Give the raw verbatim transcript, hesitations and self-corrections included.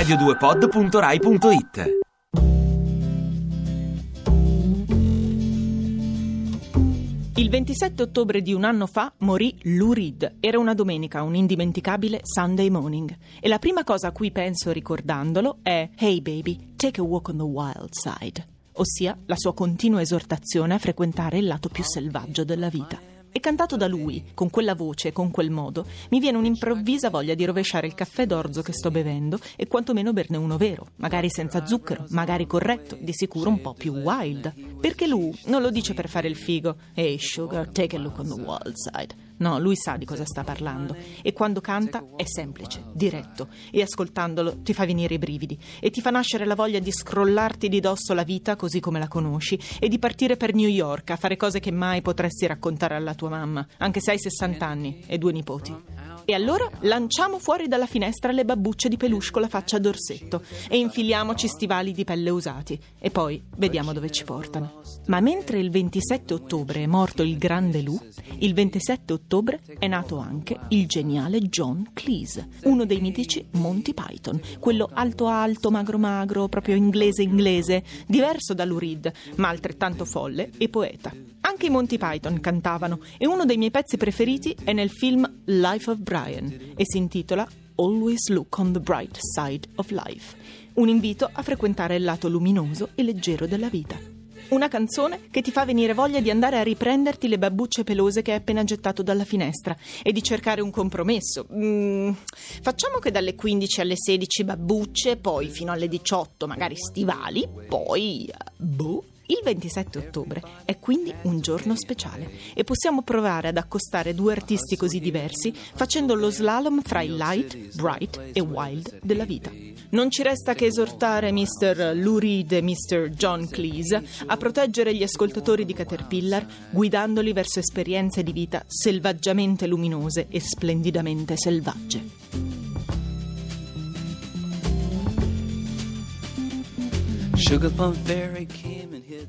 radio due pod punto rai punto it. Il ventisette ottobre di un anno fa morì Lou Reed. Era una domenica, un indimenticabile Sunday morning. E la prima cosa a cui penso ricordandolo è Hey baby, take a walk on the wild side, ossia la sua continua esortazione a frequentare il lato più selvaggio della vita. E cantato da lui, con quella voce e con quel modo, mi viene un'improvvisa voglia di rovesciare il caffè d'orzo che sto bevendo e quantomeno berne uno vero, magari senza zucchero, magari corretto, di sicuro un po' più wild. Perché lui non lo dice per fare il figo, Hey sugar, take a look on the wild side. No, lui sa di cosa sta parlando e quando canta è semplice, diretto e ascoltandolo ti fa venire i brividi e ti fa nascere la voglia di scrollarti di dosso la vita così come la conosci e di partire per New York a fare cose che mai potresti raccontare alla tua mamma, anche se hai sessanta anni e due nipoti. E allora lanciamo fuori dalla finestra le babbucce di peluche con la faccia d'orsetto e infiliamoci stivali di pelle usati e poi vediamo dove ci portano. Ma mentre il ventisette ottobre è morto il grande Lou, il ventisette ottobre è nato anche il geniale John Cleese, uno dei mitici Monty Python, quello alto alto, magro magro, proprio inglese inglese, diverso da Lou Reed, ma altrettanto folle e poeta. Anche i Monty Python cantavano e uno dei miei pezzi preferiti è nel film Life of Brian e si intitola Always Look on the Bright Side of Life, un invito a frequentare il lato luminoso e leggero della vita. Una canzone che ti fa venire voglia di andare a riprenderti le babbucce pelose che hai appena gettato dalla finestra e di cercare un compromesso. Mm, facciamo che dalle quindici alle sedici babbucce, poi fino alle diciotto magari stivali, poi boh. Il ventisette ottobre è quindi un giorno speciale e possiamo provare ad accostare due artisti così diversi facendo lo slalom fra il light, bright e wild della vita. Non ci resta che esortare mister Lou Reed e mister John Cleese a proteggere gli ascoltatori di Caterpillar guidandoli verso esperienze di vita selvaggiamente luminose e splendidamente selvagge. Sugar Plum Fairy came and hit